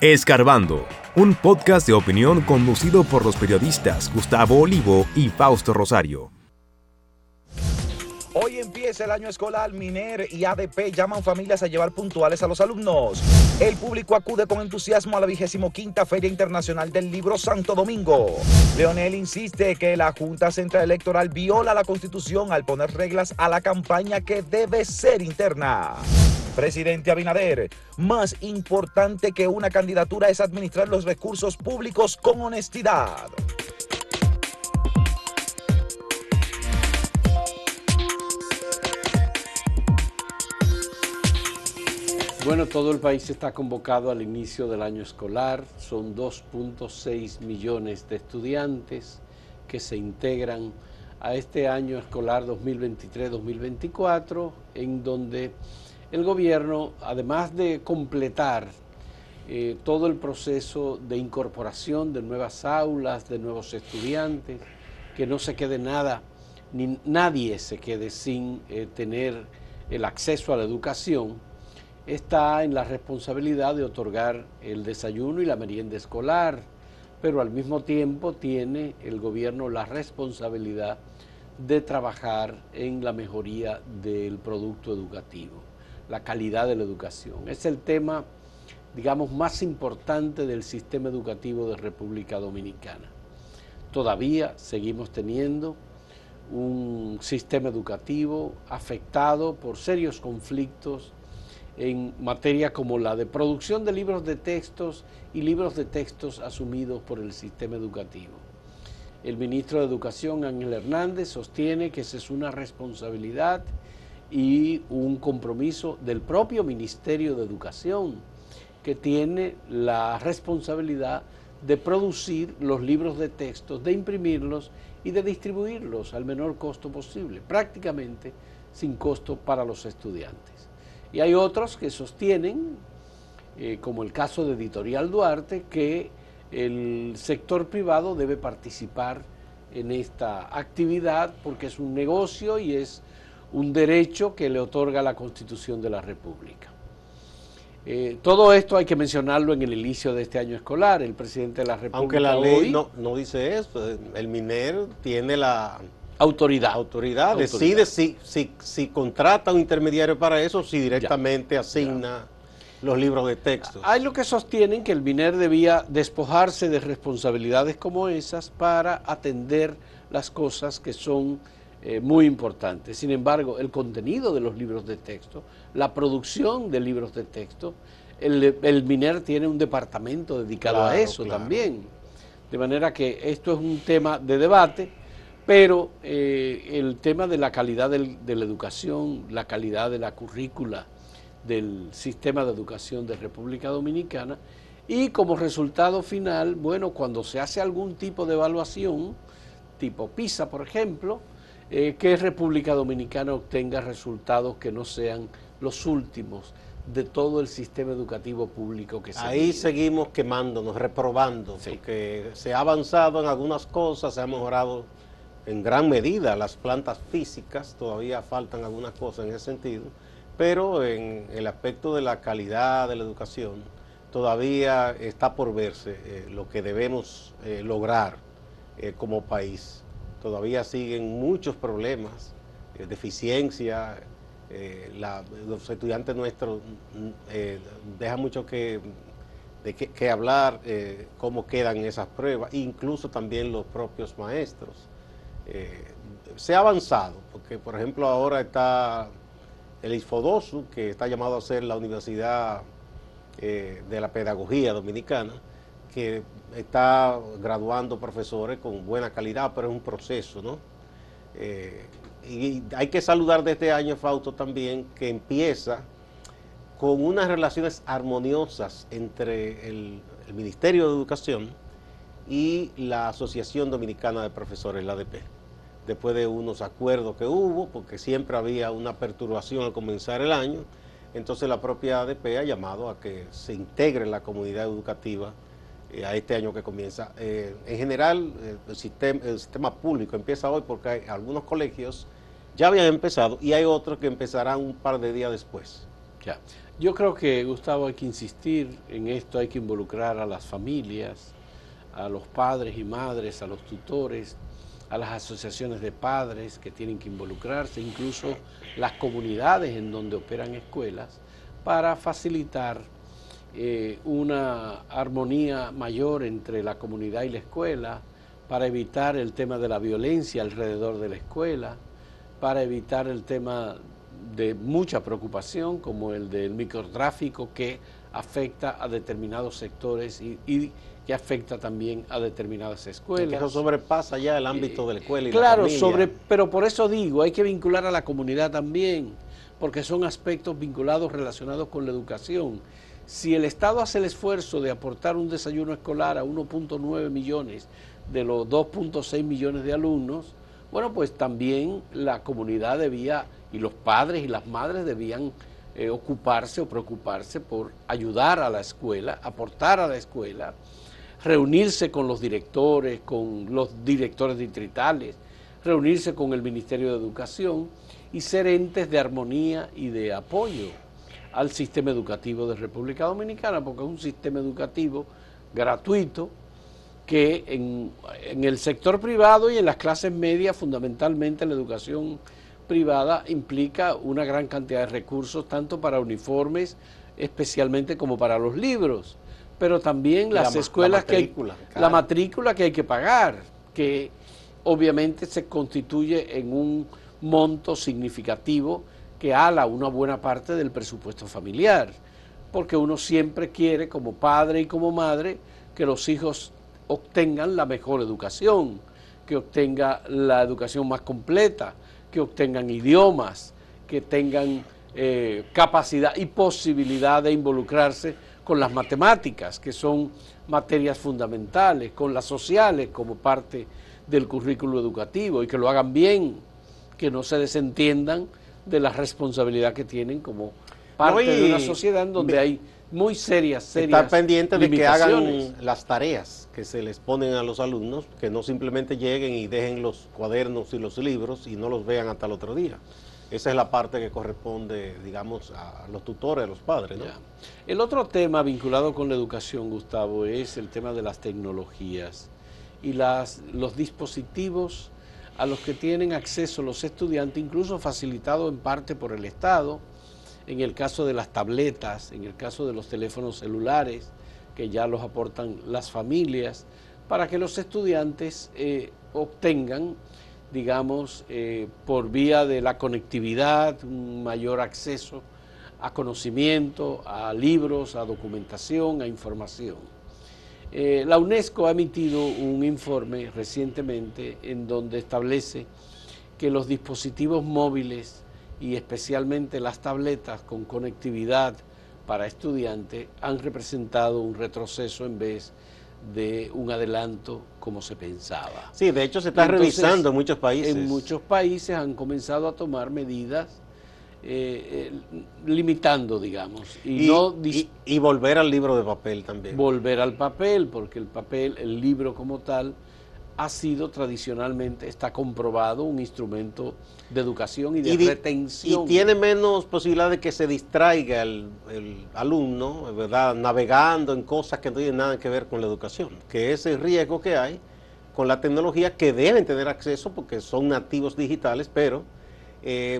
Escarbando, un podcast de opinión conducido por los periodistas Gustavo Olivo y Fausto Rosario. Hoy empieza el año escolar, Minerd y ADP llaman familias a llevar puntuales a los alumnos. El público acude con entusiasmo a la 25ª Feria Internacional del Libro Santo Domingo. Leonel insiste que la Junta Central Electoral viola la Constitución al poner reglas a la campaña que debe ser interna. Presidente Abinader, más importante que una candidatura es administrar los recursos públicos con honestidad. Bueno, todo el país está convocado al inicio del año escolar. Son 2.6 millones de estudiantes que se integran a este año escolar 2023-2024, en donde el gobierno, además de completar todo el proceso de incorporación de nuevas aulas, de nuevos estudiantes, que no se quede nada, ni nadie se quede sin tener el acceso a la educación, está en la responsabilidad de otorgar el desayuno y la merienda escolar, pero al mismo tiempo tiene el gobierno la responsabilidad de trabajar en la mejoría del producto educativo, la calidad de la educación. Es el tema, digamos, más importante del sistema educativo de República Dominicana. Todavía seguimos teniendo un sistema educativo afectado por serios conflictos en materia como la de producción de libros de textos y libros de textos asumidos por el sistema educativo. El ministro de Educación, Ángel Hernández, sostiene que esa es una responsabilidad y un compromiso del propio Ministerio de Educación, que tiene la responsabilidad de producir los libros de textos, de imprimirlos y de distribuirlos al menor costo posible, prácticamente sin costo para los estudiantes. Y hay otros que sostienen, como el caso de Editorial Duarte, que el sector privado debe participar en esta actividad porque es un negocio y es un derecho que le otorga la Constitución de la República. Todo esto hay que mencionarlo en el inicio de este año escolar. El presidente de la República, aunque la ley hoy no dice eso, el Minerd tiene la autoridad. Decide si contrata un intermediario para eso, si directamente asigna los libros de texto. Hay lo que sostienen que el Minerd debía despojarse de responsabilidades como esas para atender las cosas que son muy importante. Sin embargo, el contenido de los libros de texto, la producción de libros de texto, el Minerd tiene un departamento dedicado a eso también. De manera que esto es un tema de debate, pero el tema de la calidad de la educación, la calidad de la currícula del sistema de educación de República Dominicana, y como resultado final, bueno, cuando se hace algún tipo de evaluación, tipo PISA, por ejemplo, que República Dominicana obtenga resultados que no sean los últimos de todo el sistema educativo público que se tiene. Ahí seguimos quemándonos, reprobando, porque se ha avanzado en algunas cosas, se ha mejorado en gran medida las plantas físicas, todavía faltan algunas cosas en ese sentido, pero en el aspecto de la calidad de la educación todavía está por verse lo que debemos lograr como país. Todavía siguen muchos problemas, deficiencia, los estudiantes nuestros dejan mucho que hablar, cómo quedan esas pruebas, incluso también los propios maestros. Se ha avanzado, porque por ejemplo ahora está el ISFODOSU, que está llamado a ser la Universidad de la Pedagogía Dominicana, que está graduando profesores con buena calidad, pero es un proceso, ¿no? Y hay que saludar de este año, Fausto, también, que empieza con unas relaciones armoniosas entre el Ministerio de Educación y la Asociación Dominicana de Profesores, la ADP, después de unos acuerdos que hubo, porque siempre había una perturbación al comenzar el año. Entonces la propia ADP ha llamado a que se integre la comunidad educativa a este año que comienza. En general, el sistema público empieza hoy porque hay algunos colegios ya habían empezado y hay otros que empezarán un par de días después. Ya. Yo creo que, Gustavo, hay que insistir en esto, hay que involucrar a las familias, a los padres y madres, a los tutores, a las asociaciones de padres que tienen que involucrarse, incluso las comunidades en donde operan escuelas, para facilitar una armonía mayor entre la comunidad y la escuela, para evitar el tema de la violencia alrededor de la escuela, para evitar el tema de mucha preocupación como el del microtráfico que afecta a determinados sectores y que afecta también a determinadas escuelas. Y que eso sobrepasa ya el ámbito de la escuela y claro, la familia. Pero por eso digo, hay que vincular a la comunidad también, porque son aspectos vinculados, relacionados con la educación. Si el Estado hace el esfuerzo de aportar un desayuno escolar a 1.9 millones de los 2.6 millones de alumnos, bueno, pues también la comunidad debía, y los padres y las madres debían ocuparse o preocuparse por ayudar a la escuela, aportar a la escuela, reunirse con los directores, distritales, reunirse con el Ministerio de Educación y ser entes de armonía y de apoyo al sistema educativo de República Dominicana, porque es un sistema educativo gratuito que en el sector privado y en las clases medias, fundamentalmente en la educación privada, implica una gran cantidad de recursos, tanto para uniformes, especialmente como para los libros, pero también las escuelas, la matrícula que hay que pagar, que obviamente se constituye en un monto significativo que ala una buena parte del presupuesto familiar, porque uno siempre quiere, como padre y como madre, que los hijos obtengan la mejor educación, que obtenga la educación más completa, que obtengan idiomas, que tengan capacidad y posibilidad de involucrarse con las matemáticas, que son materias fundamentales, con las sociales como parte del currículo educativo, y que lo hagan bien, que no se desentiendan de la responsabilidad que tienen como parte de una sociedad en donde hay muy serias estar pendiente de que hagan las tareas que se les ponen a los alumnos, que no simplemente lleguen y dejen los cuadernos y los libros y no los vean hasta el otro día. Esa es la parte que corresponde, digamos, a los tutores, a los padres, ¿no? Ya. El otro tema vinculado con la educación, Gustavo, es el tema de las tecnologías y los dispositivos a los que tienen acceso los estudiantes, incluso facilitado en parte por el Estado, en el caso de las tabletas, en el caso de los teléfonos celulares, que ya los aportan las familias, para que los estudiantes obtengan, digamos, por vía de la conectividad, un mayor acceso a conocimiento, a libros, a documentación, a información. La UNESCO ha emitido un informe recientemente en donde establece que los dispositivos móviles y especialmente las tabletas con conectividad para estudiantes han representado un retroceso en vez de un adelanto como se pensaba. Sí, de hecho se está revisando en muchos países. En muchos países han comenzado a tomar medidas limitando, digamos, y volver al libro de papel también. Volver al papel, porque el papel, el libro como tal, ha sido tradicionalmente, está comprobado, un instrumento de educación y de retención. Y tiene menos posibilidad de que se distraiga el alumno, ¿verdad?, navegando en cosas que no tienen nada que ver con la educación, que es el riesgo que hay con la tecnología, que deben tener acceso porque son nativos digitales, pero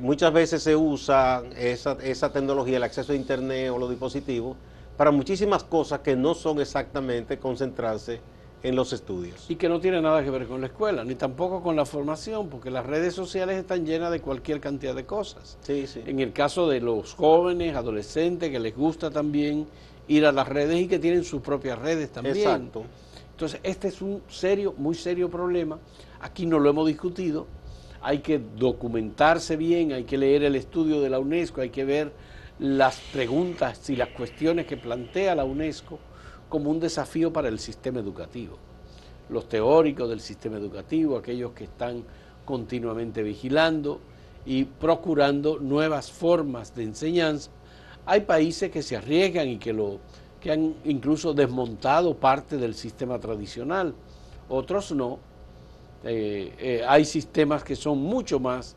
muchas veces se usa esa tecnología, el acceso a internet o los dispositivos, para muchísimas cosas que no son exactamente concentrarse en los estudios. Y que no tiene nada que ver con la escuela, ni tampoco con la formación, porque las redes sociales están llenas de cualquier cantidad de cosas. Sí, sí. En el caso de los jóvenes, adolescentes, que les gusta también ir a las redes y que tienen sus propias redes también. Exacto. Entonces, este es un serio, muy serio problema. Aquí no lo hemos discutido. Hay que documentarse bien, hay que leer el estudio de la UNESCO, hay que ver las preguntas y las cuestiones que plantea la UNESCO como un desafío para el sistema educativo. Los teóricos del sistema educativo, aquellos que están continuamente vigilando y procurando nuevas formas de enseñanza. Hay países que se arriesgan y que han incluso desmontado parte del sistema tradicional, otros no. Hay sistemas que son mucho más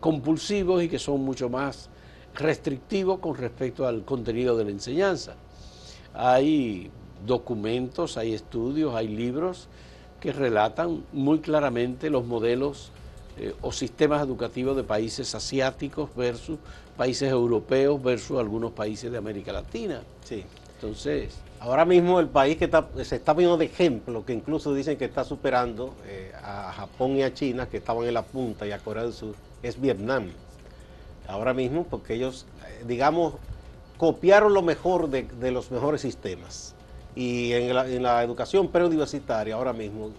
compulsivos y que son mucho más restrictivo con respecto al contenido de la enseñanza. Hay documentos, hay estudios, hay libros que relatan muy claramente los modelos o sistemas educativos de países asiáticos versus países europeos versus algunos países de América Latina. Sí. Entonces, ahora mismo el país que se está poniendo de ejemplo, que incluso dicen que está superando a Japón y a China, que estaban en la punta, y a Corea del Sur, es Vietnam. Ahora mismo, porque ellos, digamos, copiaron lo mejor de los mejores sistemas. Y en la educación preuniversitaria ahora mismo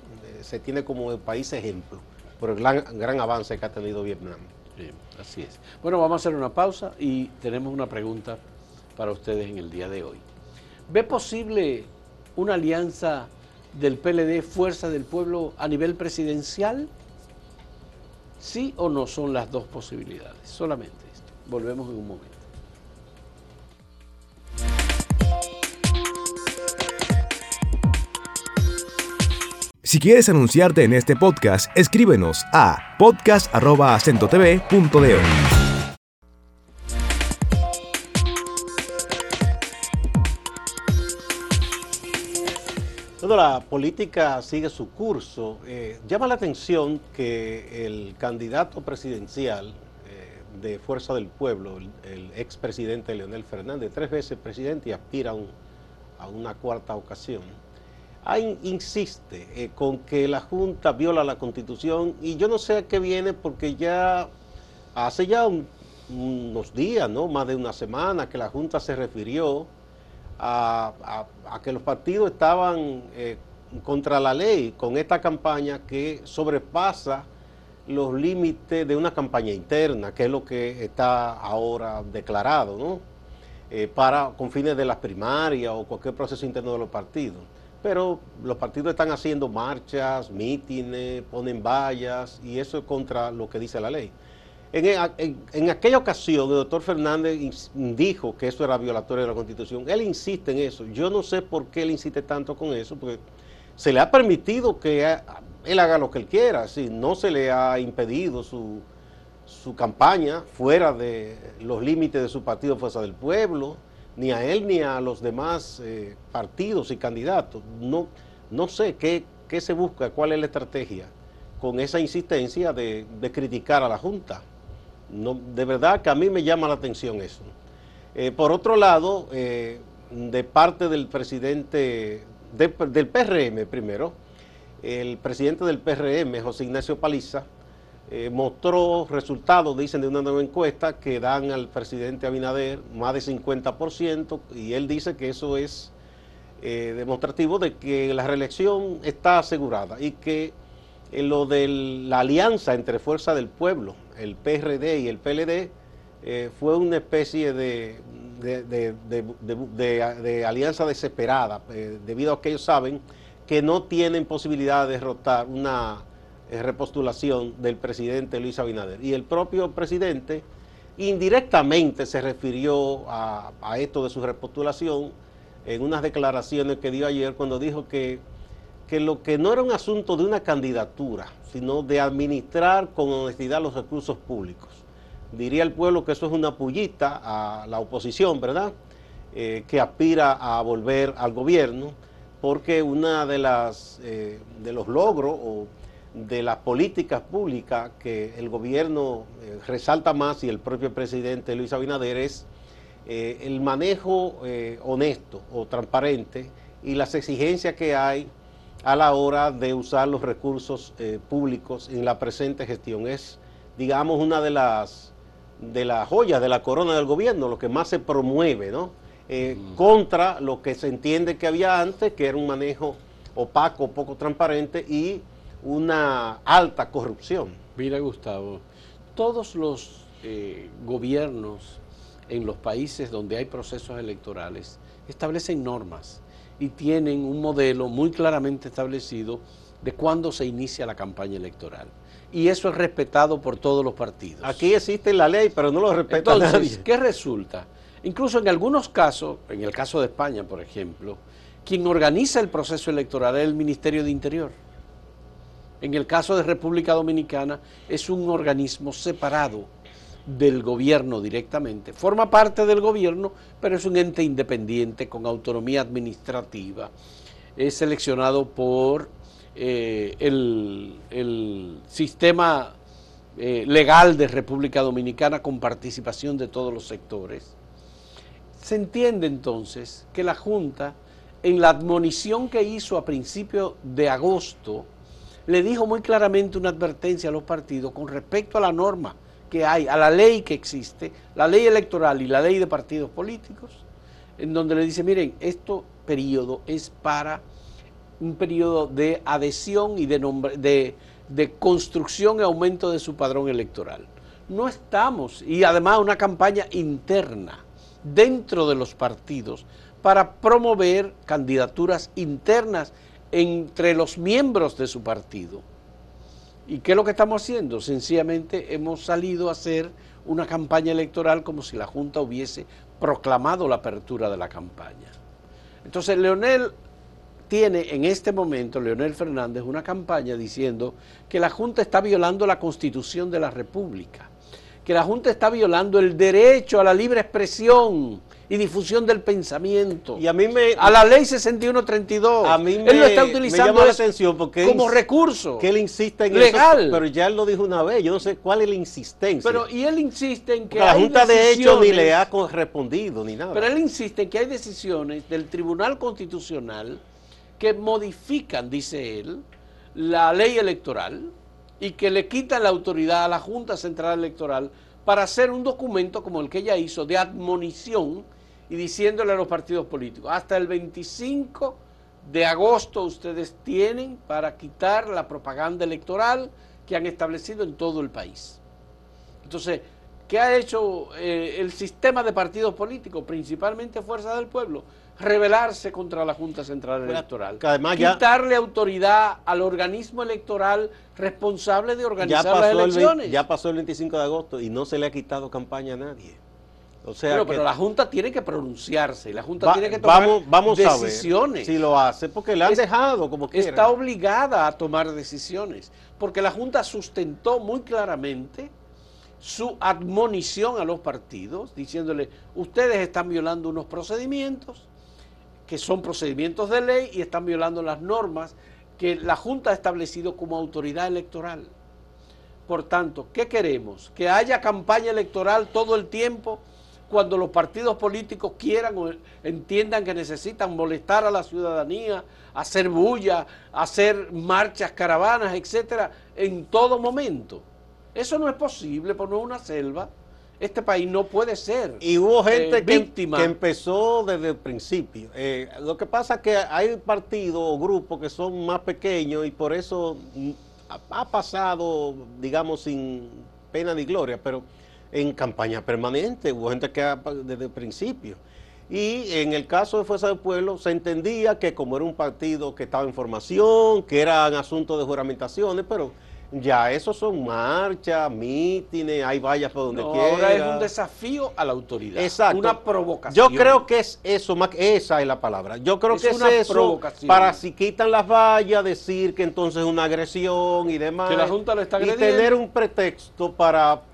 se tiene como el país ejemplo por el gran avance que ha tenido Vietnam. Bien, así es. Bueno, vamos a hacer una pausa y tenemos una pregunta para ustedes en el día de hoy. ¿Ve posible una alianza del PLD, Fuerza del Pueblo, a nivel presidencial? ¿Sí o no son las dos posibilidades? Solamente esto. Volvemos en un momento. Si quieres anunciarte en este podcast, escríbenos a podcast@acentotv.de. Cuando la política sigue su curso, llama la atención que el candidato presidencial de Fuerza del Pueblo, el expresidente Leonel Fernández, 3 veces presidente y aspira a una 4ª ocasión, insiste con que la Junta viola la Constitución, y yo no sé a qué viene, porque ya hace unos días, ¿no?, más de una semana, que la Junta se refirió a que los partidos estaban contra la ley con esta campaña que sobrepasa los límites de una campaña interna, que es lo que está ahora declarado, ¿no?, con fines de las primarias o cualquier proceso interno de los partidos. Pero los partidos están haciendo marchas, mítines, ponen vallas, y eso es contra lo que dice la ley. En aquella ocasión, el doctor Fernández dijo que eso era violatorio de la Constitución. Él insiste en eso. Yo no sé por qué él insiste tanto con eso, porque se le ha permitido que él haga lo que él quiera. Sí, no se le ha impedido su campaña fuera de los límites de su partido Fuerza del Pueblo, ni a él ni a los demás partidos y candidatos. No sé qué se busca, cuál es la estrategia con esa insistencia de criticar a la Junta. No, de verdad que a mí me llama la atención eso. Por otro lado, de parte del presidente del PRM primero, el presidente del PRM, José Ignacio Paliza, mostró resultados, dicen, de una nueva encuesta que dan al presidente Abinader más de 50%, y él dice que eso es demostrativo de que la reelección está asegurada, y que lo de la alianza entre Fuerza del Pueblo, el PRD y el PLD, fue una especie de alianza desesperada, debido a que ellos saben que no tienen posibilidad de derrotar una repostulación del presidente Luis Abinader. Y el propio presidente indirectamente se refirió a esto de su repostulación en unas declaraciones que dio ayer, cuando dijo que lo que no era un asunto de una candidatura, sino de administrar con honestidad los recursos públicos. Diría el pueblo que eso es una pullita a la oposición, ¿verdad?, que aspira a volver al gobierno, porque una de los logros o de las políticas públicas que el gobierno resalta más, y el propio presidente Luis Abinader, es el manejo honesto o transparente, y las exigencias que hay a la hora de usar los recursos públicos en la presente gestión. Es, digamos, una de las joyas de la corona del gobierno, lo que más se promueve, ¿no? Contra lo que se entiende que había antes, que era un manejo opaco, poco transparente, y una alta corrupción. Mira, Gustavo, todos los gobiernos en los países donde hay procesos electorales establecen normas y tienen un modelo muy claramente establecido de cuándo se inicia la campaña electoral. Y eso es respetado por todos los partidos. Aquí existe la ley, pero no lo respeta nadie. Entonces, ¿qué resulta? Incluso en algunos casos, en el caso de España, por ejemplo, quien organiza el proceso electoral es el Ministerio de Interior. En el caso de República Dominicana es un organismo separado del gobierno directamente, forma parte del gobierno, pero es un ente independiente con autonomía administrativa, es seleccionado por el sistema legal de República Dominicana con participación de todos los sectores. Se entiende entonces que la Junta, en la admonición que hizo a principio de agosto, le dijo muy claramente una advertencia a los partidos con respecto a la norma que hay, a la ley que existe, la ley electoral y la ley de partidos políticos, en donde le dice, miren, este periodo es para un periodo de adhesión y de construcción y aumento de su padrón electoral. No estamos, y además una campaña interna dentro de los partidos para promover candidaturas internas entre los miembros de su partido. ¿Y qué es lo que estamos haciendo? Sencillamente hemos salido a hacer una campaña electoral como si la Junta hubiese proclamado la apertura de la campaña. Entonces Leonel tiene en este momento, Leonel Fernández, una campaña diciendo que la Junta está violando la Constitución de la República, que la Junta está violando el derecho a la libre expresión y difusión del pensamiento. Y a la ley 6132. A mí él lo está utilizando, me llama la atención porque como recurso. Que él insiste en legal. Eso, pero ya él lo dijo una vez, yo no sé cuál es la insistencia. Pero y él insiste en que la Junta de hecho ni le ha correspondido ni nada. Pero él insiste en que hay decisiones del Tribunal Constitucional que modifican, dice él, la ley electoral y que le quitan la autoridad a la Junta Central Electoral para hacer un documento como el que ella hizo de admonición y diciéndole a los partidos políticos, hasta el 25 de agosto ustedes tienen para quitar la propaganda electoral que han establecido en todo el país. Entonces, ¿qué ha hecho el sistema de partidos políticos, principalmente Fuerza del Pueblo? Rebelarse contra la Junta Central Electoral, que además quitarle autoridad al organismo electoral responsable de organizar las elecciones. Ya pasó el 25 de agosto y no se le ha quitado campaña a nadie. O sea, pero la Junta tiene que pronunciarse, la Junta tiene que tomar decisiones. A ver si lo hace, porque la han dejado como quiera. Está obligada a tomar decisiones, porque la Junta sustentó muy claramente su admonición a los partidos, diciéndole, ustedes están violando unos procedimientos, que son procedimientos de ley y están violando las normas que la Junta ha establecido como autoridad electoral. Por tanto, ¿qué queremos? ¿Que haya campaña electoral todo el tiempo cuando los partidos políticos quieran o entiendan que necesitan molestar a la ciudadanía, hacer bulla, hacer marchas, caravanas, etcétera, en todo momento? Eso no es posible, porque no es una selva. Este país no puede ser. Y hubo gente víctima. Que empezó desde el principio. Lo que pasa es que hay partidos o grupos que son más pequeños y por eso ha pasado, digamos, sin pena ni gloria, pero en campaña permanente hubo gente que desde el principio. Y en el caso de Fuerza del Pueblo se entendía que como era un partido que estaba en formación, que eran asuntos de juramentaciones, pero ya esos son marchas, mítines, hay vallas por donde quiera. Ahora es un desafío a la autoridad. Exacto. Una provocación. Yo creo que es eso, esa es la palabra. Yo creo que es una provocación. Para si quitan las vallas, decir que entonces es una agresión y demás. Que la Junta lo está agrediendo. Y tener un pretexto para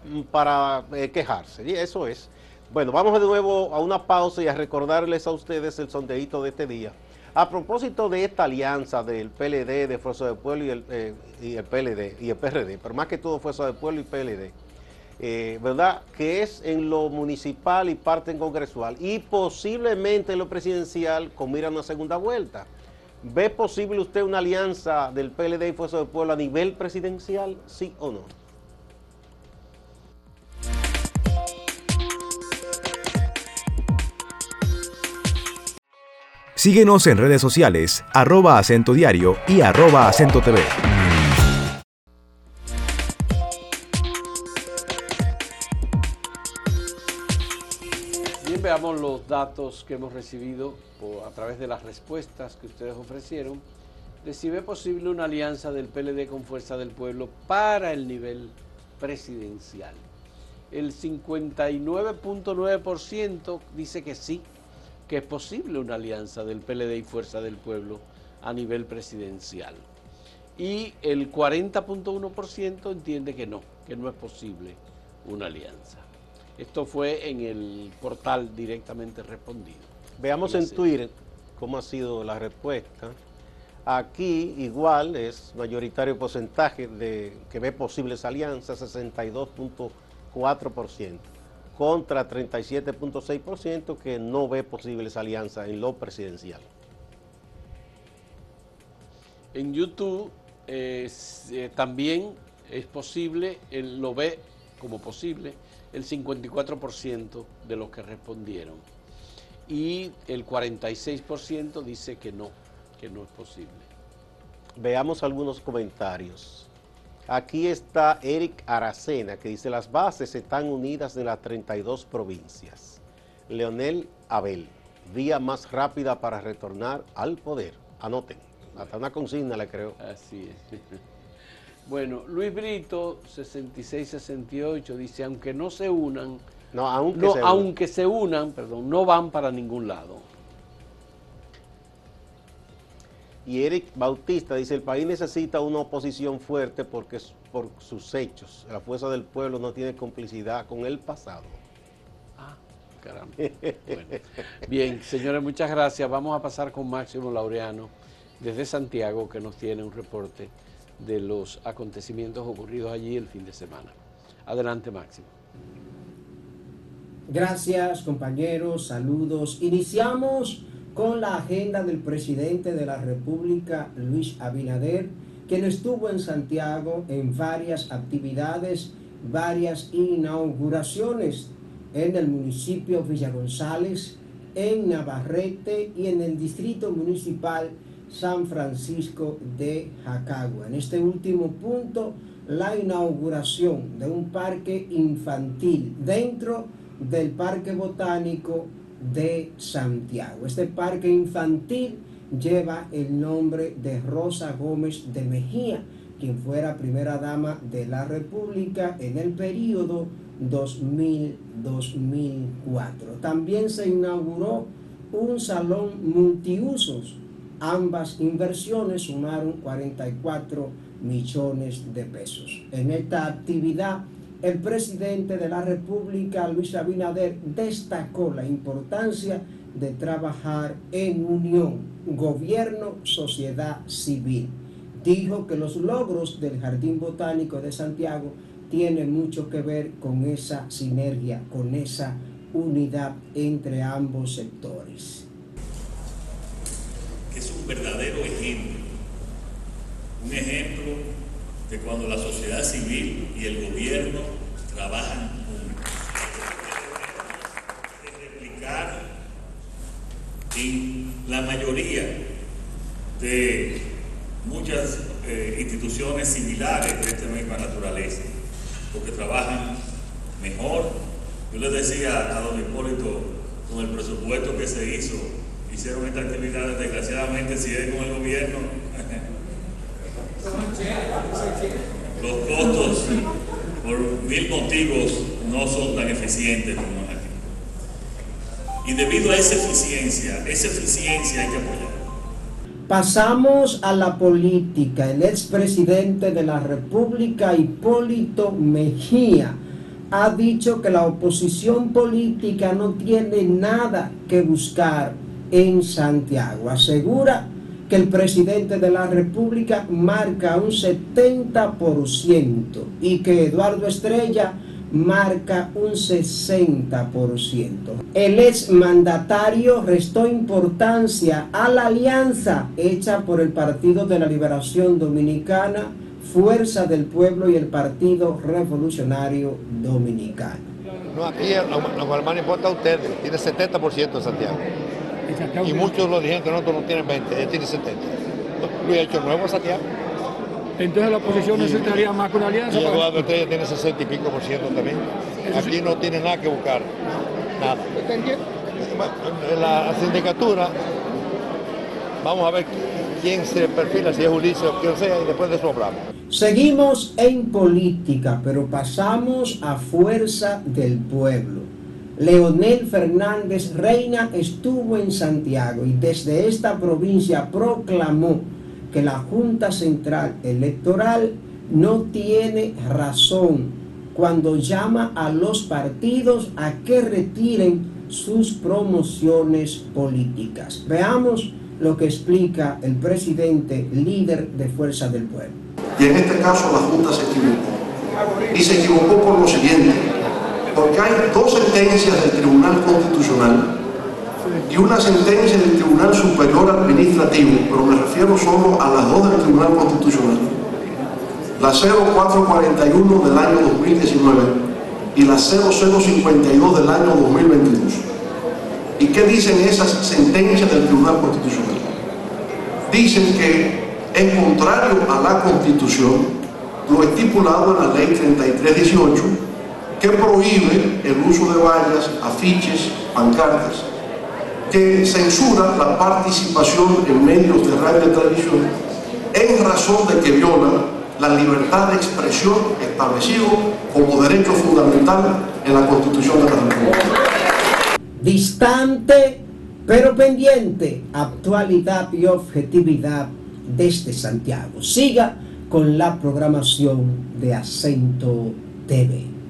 quejarse. Y eso es. Bueno, vamos de nuevo a una pausa y a recordarles a ustedes el sondeíto de este día. A propósito de esta alianza del PLD, de Fuerza del Pueblo y el PRD, pero más que todo Fuerza del Pueblo y PLD, ¿verdad? Que es en lo municipal y parte en congresual y posiblemente en lo presidencial con mira a una segunda vuelta. ¿Ve posible usted una alianza del PLD y Fuerza del Pueblo a nivel presidencial, sí o no? Síguenos en redes sociales, @acentodiario y @acentotv. Bien, veamos los datos que hemos recibido a través de las respuestas que ustedes ofrecieron de si ve posible una alianza del PLD con Fuerza del Pueblo para el nivel presidencial. El 59.9% dice que sí, que es posible una alianza del PLD y Fuerza del Pueblo a nivel presidencial. Y el 40.1% entiende que no es posible una alianza. Esto fue en el portal directamente respondido. Veamos en Twitter cómo ha sido la respuesta. Aquí igual es mayoritario porcentaje de que ve posibles alianzas, 62.4%, contra 37.6% que no ve posibles alianzas en lo presidencial. En YouTube también es posible, lo ve como posible el 54% de los que respondieron y el 46% dice que no es posible. Veamos algunos comentarios. Aquí está Eric Aracena que dice: las bases están unidas de las 32 provincias. Leonel Abel, vía más rápida para retornar al poder. Anoten, hasta una consigna la creo. Así es. Bueno, Luis Brito, 6668, dice: aunque no se unan, aunque se unan, no van para ningún lado. Y Eric Bautista dice: el país necesita una oposición fuerte porque por sus hechos. La fuerza del pueblo no tiene complicidad con el pasado. Ah, caramba. Bueno. Bien, señores, muchas gracias. Vamos a pasar con Máximo Laureano desde Santiago, que nos tiene un reporte de los acontecimientos ocurridos allí el fin de semana. Adelante, Máximo. Gracias, compañeros. Saludos. Iniciamos con la agenda del presidente de la República, Luis Abinader, quien estuvo en Santiago en varias actividades, varias inauguraciones en el municipio Villa González, en Navarrete y en el distrito municipal San Francisco de Jacagua. En este último punto, la inauguración de un parque infantil dentro del Parque Botánico de Santiago. Este parque infantil lleva el nombre de Rosa Gómez de Mejía, quien fuera primera dama de la República en el periodo 2000-2004. También se inauguró un salón multiusos. Ambas inversiones sumaron 44 millones de pesos. En esta actividad, el presidente de la República, Luis Abinader, destacó la importancia de trabajar en unión, gobierno, sociedad civil. Dijo que los logros del Jardín Botánico de Santiago tienen mucho que ver con esa sinergia, con esa unidad entre ambos sectores. Que es un verdadero ejemplo, de cuando la sociedad civil y el gobierno trabajan juntos, de replicar en la mayoría de muchas instituciones similares de esta misma naturaleza, porque trabajan mejor. Yo les decía a don Hipólito, con el presupuesto que se hizo, hicieron esta actividad, desgraciadamente, si es con el gobierno, los costos, por mil motivos, no son tan eficientes como aquí. Y debido a esa eficiencia hay que apoyar. Pasamos a la política. El expresidente de la República, Hipólito Mejía, ha dicho que la oposición política no tiene nada que buscar en Santiago. Asegura que el presidente de la República marca un 70% y que Eduardo Estrella marca un 60%. El exmandatario restó importancia a la alianza hecha por el Partido de la Liberación Dominicana, Fuerza del Pueblo y el Partido Revolucionario Dominicano. No, aquí lo más importa a ustedes, tiene 70% en Santiago. Y muchos de los dirigentes nosotros no tienen 20, él tiene 70. Lo he hecho nuevo a Santiago. Entonces la oposición necesitaría más que una alianza. Y Eduardo Estrella tiene 60 y pico por ciento también. Aquí sí. No tiene nada que buscar. Nada. La sindicatura, vamos a ver quién se perfila, si es Ulises o quien sea, y después de eso hablamos. Seguimos en política, pero pasamos a Fuerza del Pueblo. Leonel Fernández Reina estuvo en Santiago y desde esta provincia proclamó que la Junta Central Electoral no tiene razón cuando llama a los partidos a que retiren sus promociones políticas. Veamos lo que explica el presidente líder de Fuerza del Pueblo. Y en este caso la Junta se equivocó. Y se equivocó por lo siguiente, porque hay dos sentencias del Tribunal Constitucional y una sentencia del Tribunal Superior Administrativo, pero me refiero solo a las dos del Tribunal Constitucional, la 0441 del año 2019 y la 0052 del año 2022. ¿Y qué dicen esas sentencias del Tribunal Constitucional? Dicen que es contrario a la Constitución lo estipulado en la Ley 3318, que prohíbe el uso de vallas, afiches, pancartas, que censura la participación en medios de radio y televisión en razón de que viola la libertad de expresión establecido como derecho fundamental en la Constitución de la República. Distante, pero pendiente, actualidad y objetividad desde Santiago. Siga con la programación de Acento TV.